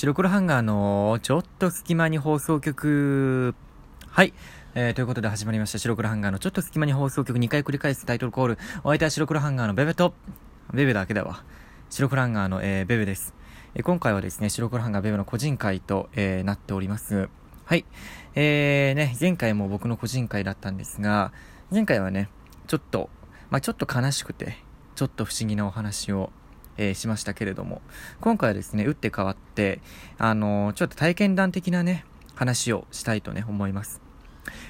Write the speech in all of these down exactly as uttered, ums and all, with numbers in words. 白黒ハンガーのちょっと隙間に放送局。はい、えー、ということで始まりました白黒ハンガーのちょっと隙間に放送局、にかい繰り返すタイトルコール。お相手は白黒ハンガーのベベとベベだけだわ白黒ハンガーの、えー、ベベです。えー、今回はですね白黒ハンガーベベの個人会と、えー、なっております。はい、えーね、前回も僕の個人会だったんですが、前回はねちょっと、まあ、ちょっと悲しくてちょっと不思議なお話をえー、しましたけれども、今回はですね打って変わってあのー、ちょっと体験談的なね話をしたいとね思います。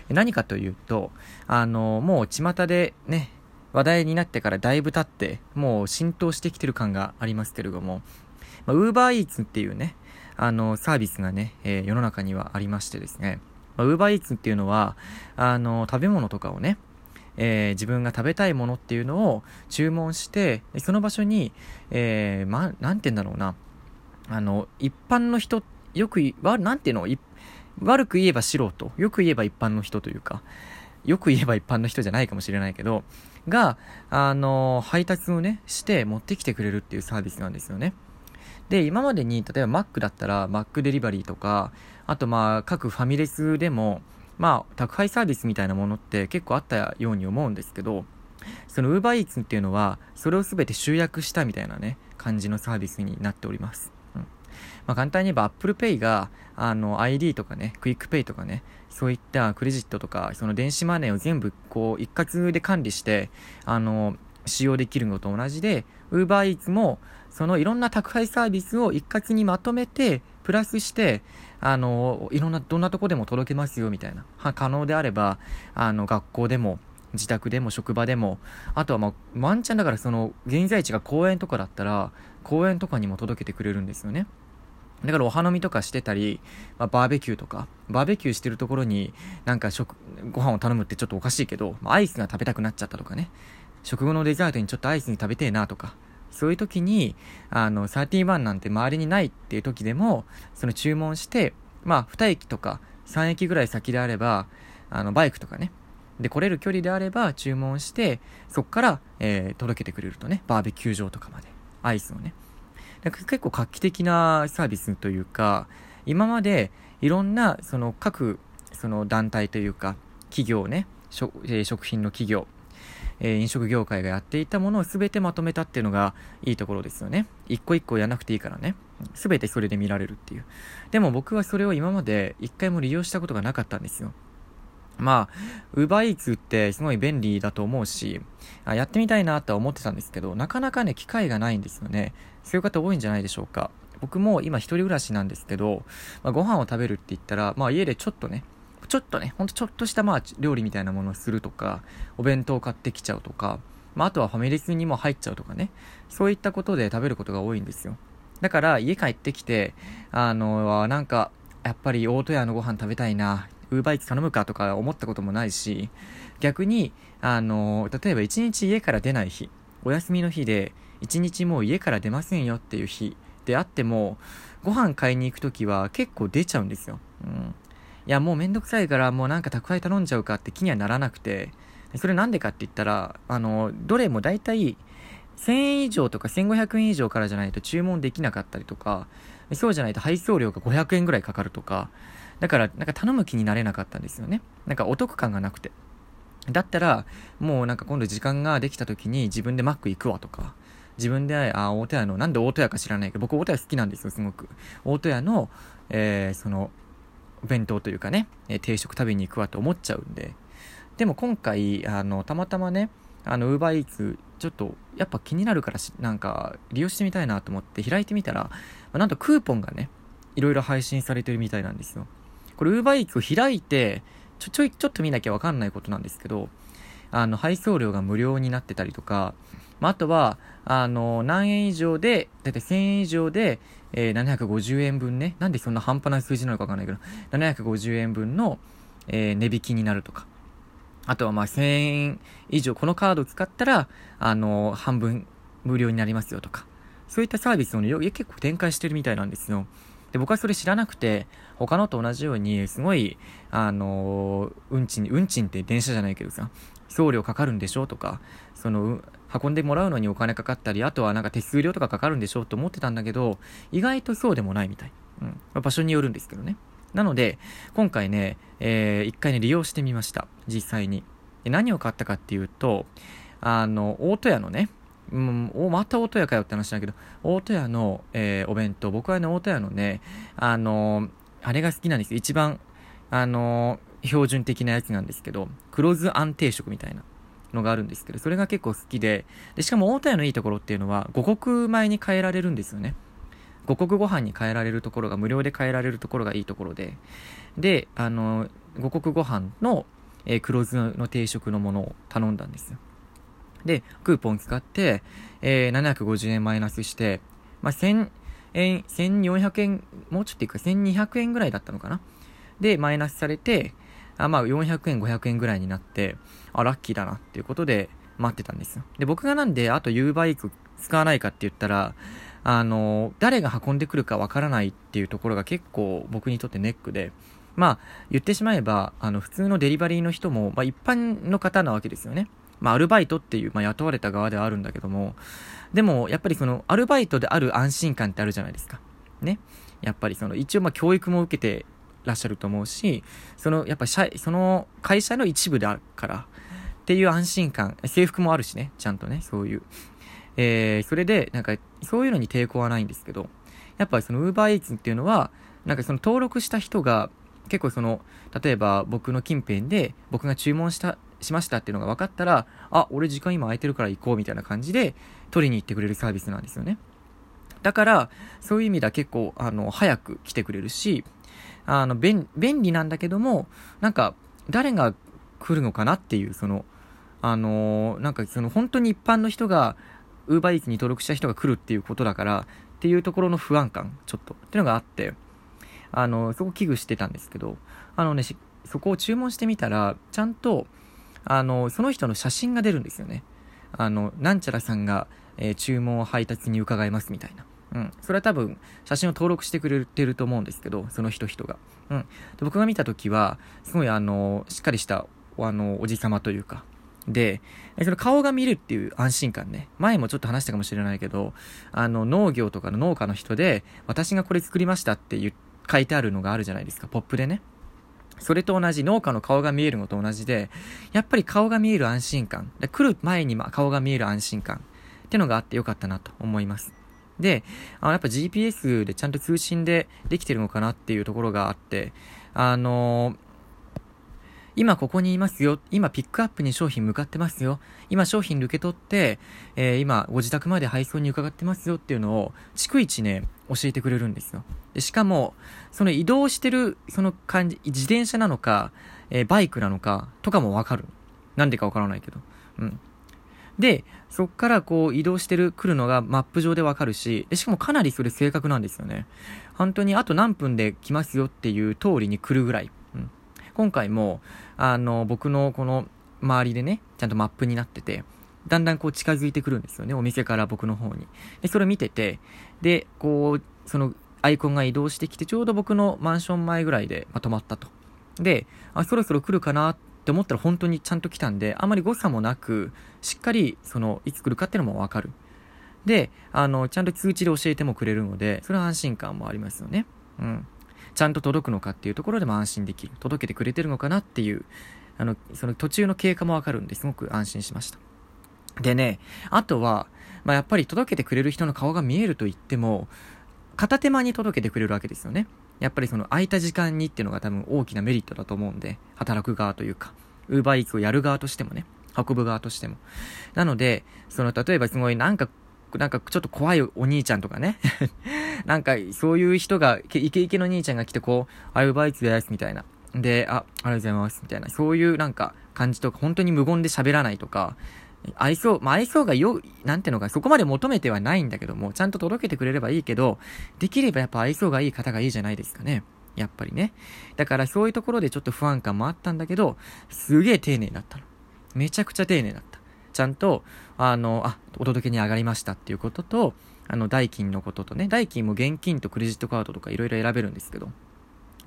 何かというとあのー、もう巷でね話題になってからだいぶ経ってもう浸透してきてる感がありますけれども、まあ、Uber Eats っていうねあのー、サービスがね、えー、世の中にはありましてですね、まあ、Uber Eats っていうのはあのー、食べ物とかをねえー、自分が食べたいものっていうのを注文してその場所に、えーま、なんて言うんだろうなあの一般の人よくわなんていうのい悪く言えば素人よく言えば一般の人というかよく言えば一般の人じゃないかもしれないけどがあの配達をねして持ってきてくれるっていうサービスなんですよね。で今までに例えばマックだったらマックデリバリーとかあとまあ各ファミレスでもまあ、宅配サービスみたいなものって結構あったように思うんですけど、その Uber Eats っていうのはそれを全て集約したみたいなね感じのサービスになっております。うんまあ、簡単に言えば Apple Pay があの アイディー とかねクイックペイとかねそういったクレジットとかその電子マネーを全部こう一括で管理してあの使用できるのと同じで Uber Eats もそのいろんな宅配サービスを一括にまとめてプラスしてあのいろんなどんなとこでも届けますよみたいな、可能であればあの学校でも自宅でも職場でもあとは、まあ、ワンチャンだからその現在地が公園とかだったら公園とかにも届けてくれるんですよね。だからお花見とかしてたり、まあ、バーベキューとかバーベキューしてるところになんか食ご飯を頼むってちょっとおかしいけど、まあ、アイスが食べたくなっちゃったとかね、食後のデザートにちょっとアイスに食べてえなとか、そういう時にあのサーティワンなんて周りにないっていう時でもその注文してまあにえきとかさんえきぐらい先であればあのバイクとかねで来れる距離であれば注文してそこから、えー、届けてくれるとね、バーベキュー場とかまでアイスのねなんか結構画期的なサービスというか、今までいろんなその各その団体というか企業ね、食、えー、食品の企業えー、飲食業界がやっていたものを全てまとめたっていうのがいいところですよね。一個一個やらなくていいからね、全てそれで見られるっていう。でも僕はそれを今まで一回も利用したことがなかったんですよ。まあ Uber Eats ってすごい便利だと思うしあやってみたいなとは思ってたんですけど、なかなかね機会がないんですよね。そういう方多いんじゃないでしょうか。僕も今一人暮らしなんですけど、まあ、ご飯を食べるって言ったら、まあ、家でちょっとねちょっとね、ほんとちょっとしたまあ料理みたいなものをするとか、お弁当を買ってきちゃうとか、まあ、あとはファミレスにも入っちゃうとかね、そういったことで食べることが多いんですよ。だから家帰ってきて、あのー、なんかやっぱり大戸屋のご飯食べたいな、Uber Eats頼むかとか思ったこともないし、逆に、あのー、例えば一日家から出ない日、お休みの日で一日もう家から出ませんよっていう日であっても、ご飯買いに行くときは結構出ちゃうんですよ。うんいやもうめんどくさいからもうなんか宅配頼んじゃうかって気にはならなくて、それなんでかって言ったらあのどれもだいたいせんえん以上とかせんごひゃくえん以上からじゃないと注文できなかったりとか、そうじゃないと配送料がごひゃくえんぐらいかかるとか、だからなんか頼む気になれなかったんですよね。なんかお得感がなくて、だったらもうなんか今度時間ができた時に自分でマック行くわとか、自分であ大戸屋のなんで大戸屋か知らないけど僕大戸屋好きなんですよすごく。大戸屋の、えー、そのお弁当というかね、えー、定食食べに行くわと思っちゃうんで。でも今回あのたまたまねあの Uber Eats ちょっとやっぱ気になるからしなんか利用してみたいなと思って開いてみたら、なんとクーポンがねいろいろ配信されてるみたいなんですよ。これ Uber Eats を開いてちょちょいちょっと見なきゃ分かんないことなんですけど、あの配送料が無料になってたりとか、まあ、あとはあの何円以上でだいたいせんえん以上で、えー、ななひゃくごじゅうえんぶんね、なんでそんな半端な数字なのかわかんないけどななひゃくごじゅうえんぶんの、えー、値引きになるとか、あとはまあせんえん以上このカードを使ったらあの半分無料になりますよとか、そういったサービスを、ね、結構展開してるみたいなんですよ。で僕はそれ知らなくて、他のと同じようにすごいあの運賃運賃って電車じゃないけどさ送料かかるんでしょうとか、その運んでもらうのにお金かかったり、あとはなんか手数料とかかかるんでしょうと思ってたんだけど、意外とそうでもないみたい。うん、場所によるんですけどね。なので今回ね、えー、いっかいね利用してみました、実際に。で、何を買ったかっていうと、あの大戸屋のね、うん、おまた大戸屋かよって話だけど、大戸屋の、えー、お弁当、僕はね大戸屋のね、あのー、あれが好きなんですよ。一番あのー、標準的なやつなんですけど、黒酢安定食みたいなのがあるんですけど、それが結構好き で, でしかも大戸屋のいいところっていうのは五穀米に変えられるんですよね。五穀ご飯に変えられるところが、無料で変えられるところがいいところで、で、あの五穀ご飯の、えー、黒酢の定食のものを頼んだんですよ。でクーポン使って、えー、ななひゃくごじゅうえんマイナスして、まあ、せんえん、せんよんひゃくえん、もうちょっといくか、せんにひゃくえんぐらいだったのかな。でマイナスされて、あ、まあ、よんひゃくえんごひゃくえんぐらいになって、あ、ラッキーだなっていうことで待ってたんですよ。で僕がなんであと U バイク使わないかって言ったら、あの誰が運んでくるかわからないっていうところが結構僕にとってネックで、まあ言ってしまえばあの普通のデリバリーの人も、まあ、一般の方なわけですよね。まあ、アルバイトっていう、まあ、雇われた側ではあるんだけども、でもやっぱりそのアルバイトである安心感ってあるじゃないですかね。やっぱりその一応まあ教育も受けてらっしゃると思うし、そのやっぱ社その会社の一部であるからっていう安心感、制服もあるしね、ちゃんとね、そういう、えー、それでなんかそういうのに抵抗はないんですけど、やっぱりそのウーバーイーツっていうのはなんかその登録した人が結構その、例えば僕の近辺で僕が注文したしましたっていうのが分かったら、あ、俺時間今空いてるから行こうみたいな感じで取りに行ってくれるサービスなんですよね。だからそういう意味では結構あの早く来てくれるし、あの 便, 便利なんだけども、なんか誰が来るのかなっていう、そのあのー、なんかその本当に一般の人が Uber Eats に登録した人が来るっていうことだからっていうところの不安感ちょっとっていうのがあって、あのー、そこ危惧してたんですけど、あのねそこを注文してみたら、ちゃんとあのその人の写真が出るんですよね。あのなんちゃらさんが、えー、注文を配達に伺いますみたいな、うん、それは多分写真を登録してくれてると思うんですけど、その人人が、うん、で僕が見た時はすごいあのしっかりしたあのおじさまというかで、その顔が見るっていう安心感ね。前もちょっと話したかもしれないけど、あの農業とかの農家の人で、私がこれ作りましたって書いてあるのがあるじゃないですか、ポップでね。それと同じ、農家の顔が見えるのと同じで、やっぱり顔が見える安心感、来る前に顔が見える安心感ってのがあってよかったなと思います。で、あのやっぱ ジーピーエス でちゃんと通信でできてるのかなっていうところがあって、あのー、今ここにいますよ、今ピックアップに商品向かってますよ、今商品受け取って、えー、今ご自宅まで配送に伺ってますよっていうのを逐一ね教えてくれるんですよ。でしかもその移動してるその感じ、自転車なのか、えー、バイクなのかとかもわかる、なんでかわからないけど、うん、でそっからこう移動してる来るのがマップ上でわかるし、でしかもかなりそれ正確なんですよね。本当にあと何分で来ますよっていう通りに来るぐらい、うん、今回もあの僕のこの周りでねちゃんとマップになってて、だんだんこう近づいてくるんですよね、お店から僕の方に。でそれ見てて、でこうそのアイコンが移動してきて、ちょうど僕のマンション前ぐらいで、まあ、止まったと。であ、そろそろ来るかなって思ったら本当にちゃんと来たんで、あまり誤差もなくしっかりそのいつ来るかっていうのも分かる。であのちゃんと通知で教えてもくれるので、それは安心感もありますよね、うん、ちゃんと届くのかっていうところでも安心できる、届けてくれてるのかなっていう、あのその途中の経過も分かるんで、すごく安心しました。でね、あとは、まあ、やっぱり届けてくれる人の顔が見えると言っても、片手間に届けてくれるわけですよね。やっぱりその空いた時間にっていうのが多分大きなメリットだと思うんで、働く側というか、Uber Eatsをやる側としてもね、運ぶ側としても。なので、その例えばすごいなんか、なんかちょっと怖いお兄ちゃんとかね、なんかそういう人が、イケイケの兄ちゃんが来てこう、あ、Uber Eatsですみたいな。で、あ、ありがとうございますみたいな、そういうなんか感じとか、本当に無言で喋らないとか、愛想、まあ、愛想がよ、なんていうのか、そこまで求めてはないんだけども、ちゃんと届けてくれればいいけど、できればやっぱ愛想がいい方がいいじゃないですかね。やっぱりね。だからそういうところでちょっと不安感もあったんだけど、すげえ丁寧だったの。めちゃくちゃ丁寧だった。ちゃんと、あの、あ、お届けに上がりましたっていうことと、あの、代金のこととね、代金も現金とクレジットカードとかいろいろ選べるんですけど、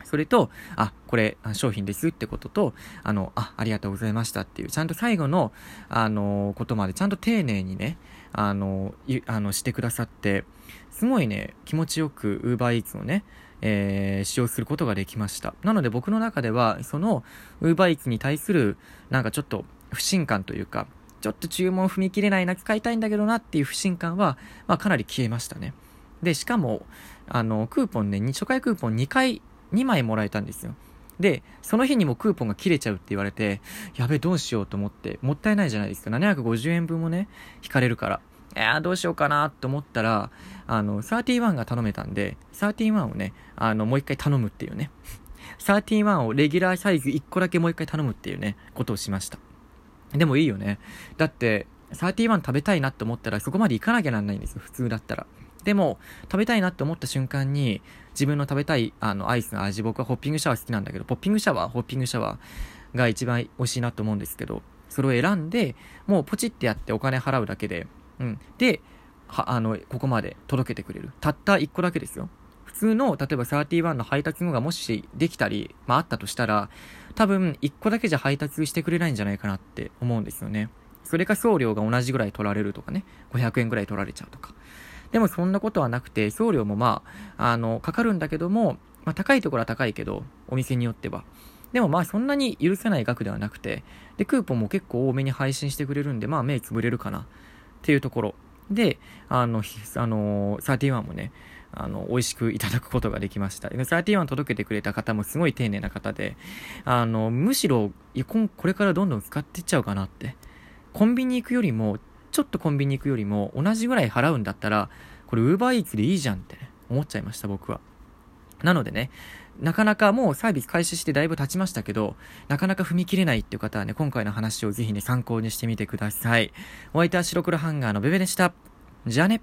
それと、あ、これ商品ですってことと、あの、あ、ありがとうございましたっていう、ちゃんと最後の、あのー、ことまでちゃんと丁寧にね、あのあのしてくださって、すごいね気持ちよく ウーバーイーツ をね、えー、使用することができました。なので僕の中ではその ウーバーイーツ に対するなんかちょっと不信感というか、ちょっと注文踏み切れないな、使いたいんだけどなっていう不信感は、まあ、かなり消えましたね。でしかもあのクーポンね、初回クーポンにかいにまいもらえたんですよ。でその日にもクーポンが切れちゃうって言われて、やべどうしようと思って、もったいないじゃないですか、ななひゃくごじゅうえんぶんもね引かれるから、いやどうしようかなと思ったら、あのサーティワンが頼めたんで、サーティワンをねあのもう一回頼むっていうねサーティワンをレギュラーサイズいっこだけもう一回頼むっていうねことをしました。でもいいよね、だってサーティワン食べたいなと思ったらそこまで行かなきゃなんないんですよ、普通だったら。でも食べたいなって思った瞬間に自分の食べたいあのアイスの味、僕はホッピングシャワー好きなんだけど、ポッピングシャワーホッピングシャワーが一番美味しいなと思うんですけど、それを選んでもうポチってやってお金払うだけで、うん、ではあのここまで届けてくれる、たったいっこだけですよ。普通の例えばサーティワンの配達のがもしできたり、まあ、あったとしたら多分いっこだけじゃ配達してくれないんじゃないかなって思うんですよね。それか送料が同じぐらい取られるとかね、ごひゃくえんぐらい取られちゃうとか。でもそんなことはなくて、送料もまあ、あの、かかるんだけども、まあ高いところは高いけど、お店によっては。でもまあそんなに許せない額ではなくて、で、クーポンも結構多めに配信してくれるんで、まあ目つぶれるかなっていうところ。で、あの、あの、サーティワンもね、あの、美味しくいただくことができました。サーティワン届けてくれた方もすごい丁寧な方で、あの、むしろ、これからどんどん使っていっちゃうかなって。コンビニ行くよりも、ちょっとコンビニ行くよりも同じぐらい払うんだったらこれ ウーバーイーツ でいいじゃんって思っちゃいました、僕は。なのでね、なかなかもうサービス開始してだいぶ経ちましたけど、なかなか踏み切れないっていう方はね、今回の話をぜひね参考にしてみてください。お相手は白黒ハンガーのベベでした。じゃあね。